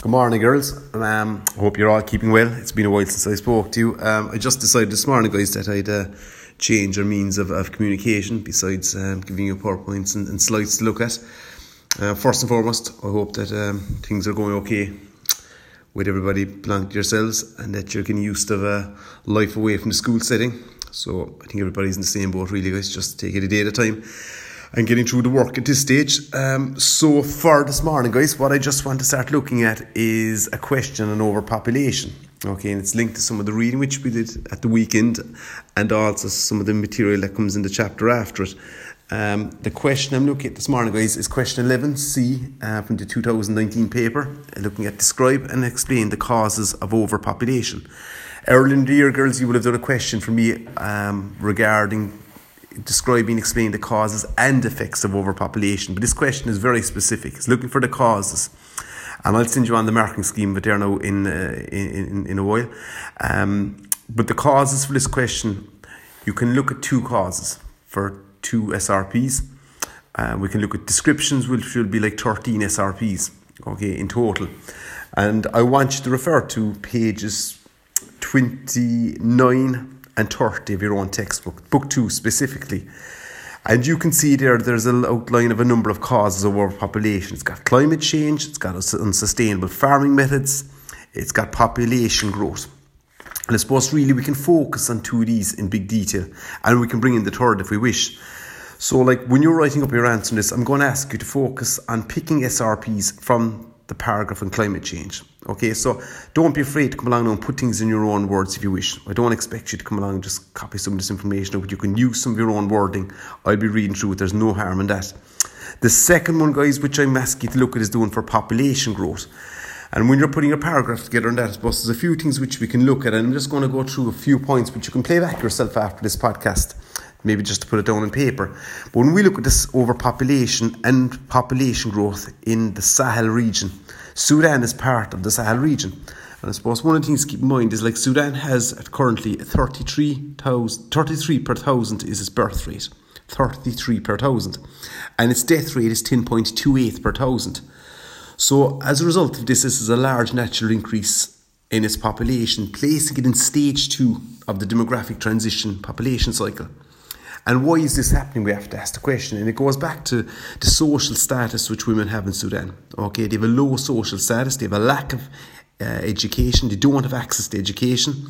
Good morning, girls. Hope you're all keeping well. It's been a while since I spoke to you. I just decided this morning, guys, that I'd change our means of communication, besides giving you PowerPoints and slides to look at. First and foremost, I hope that things are going okay with everybody, belong to yourselves, and that you're getting used to life away from the school setting. So I think everybody's in the same boat, really, guys. Just take it a day at a time and getting through the work at this stage. So for this morning, guys, what I just want to start looking at is a question on overpopulation. Okay, and it's linked to some of the reading which we did at the weekend, and also some of the material that comes in the chapter after it. The question I'm looking at this morning, guys, is question 11C from the 2019 paper, looking at describe and explain the causes of overpopulation. Earlier in the year, girls, you would have done a question from me regarding describing and explaining the causes and effects of overpopulation. But this question is very specific. It's looking for the causes. And I'll send you on the marking scheme, but there now in a while. But the causes for this question, you can look at two causes for two SRPs. We can look at descriptions, which will be like 13 SRPs, okay, in total. And I want you to refer to pages 29 and 30 of your own textbook, book 2 specifically. And you can see there's an outline of a number of causes of overpopulation. It's got climate change, it's got unsustainable farming methods, it's got population growth. And I suppose really we can focus on two of these in big detail, and we can bring in the third if we wish. So like when you're writing up your answer on this, I'm going to ask you to focus on picking SRPs from the paragraph on climate change. Okay, so don't be afraid to come along now and put things in your own words if you wish. I don't expect you to come along and just copy some of this information out, but you can use some of your own wording. I'll be reading through it. There's no harm in that. The second one, guys, which I'm asking you to look at, is the one for population growth. And when you're putting your paragraphs together on that, I suppose there's a few things which we can look at. And I'm just going to go through a few points, but you can play back yourself after this podcast, maybe just to put it down on paper. But when we look at this overpopulation and population growth in the Sahel region, Sudan is part of the Sahel region. And I suppose one of the things to keep in mind is like Sudan has currently 33 per thousand is its birth rate. 33 per thousand. And its death rate is 10.28 per thousand. So as a result of this, this is a large natural increase in its population, placing it in stage 2 of the demographic transition population cycle. And why is this happening? We have to ask the question. And it goes back to the social status which women have in Sudan. Okay, they have a low social status. They have a lack of education. They don't have access to education,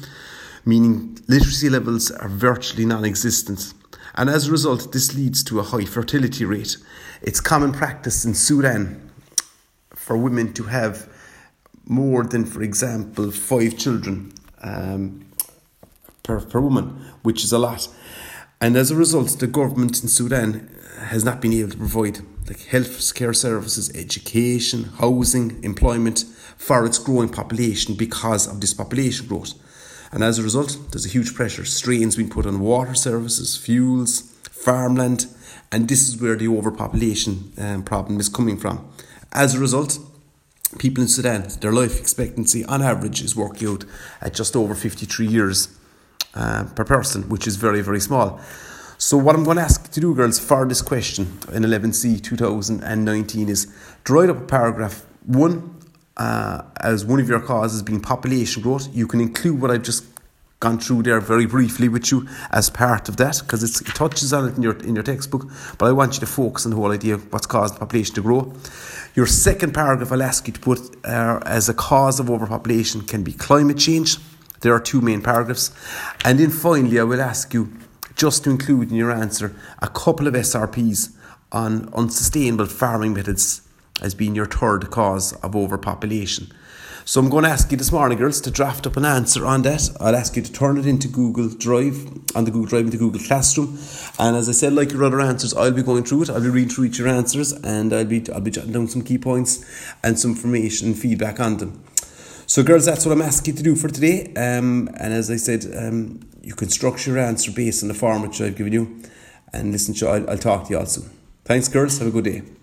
meaning literacy levels are virtually non-existent. And as a result, this leads to a high fertility rate. It's common practice in Sudan for women to have more than, for example, 5 children per woman, which is a lot. And as a result, the government in Sudan has not been able to provide like health care services, education, housing, employment for its growing population because of this population growth. And as a result, there's a huge pressure. Strains being put on water services, fuels, farmland, and this is where the overpopulation problem is coming from. As a result, people in Sudan, their life expectancy on average is working out at just over 53 years. Per person, which is very, very small. So what I'm going to ask you to do, girls, for this question in 11C 2019 is to write up a paragraph 1 as one of your causes being population growth. You can include what I've just gone through there very briefly with you as part of that, because it touches on it in your textbook, but I want you to focus on the whole idea of what's caused the population to grow. Your second paragraph I'll ask you to put as a cause of overpopulation can be climate change. There are two main paragraphs. And then finally, I will ask you just to include in your answer a couple of SRPs on unsustainable farming methods as being your third cause of overpopulation. So I'm going to ask you this morning, girls, to draft up an answer on that. I'll ask you to turn it into Google Drive, on the Google Drive into Google Classroom. And as I said, like your other answers, I'll be going through it. I'll be reading through each of your answers, and I'll be jotting down some key points and some information and feedback on them. So girls, that's what I'm asking you to do for today. And as I said, you can structure your answer based on the form which I've given you. And listen, I'll talk to you all soon. Thanks, girls. Have a good day.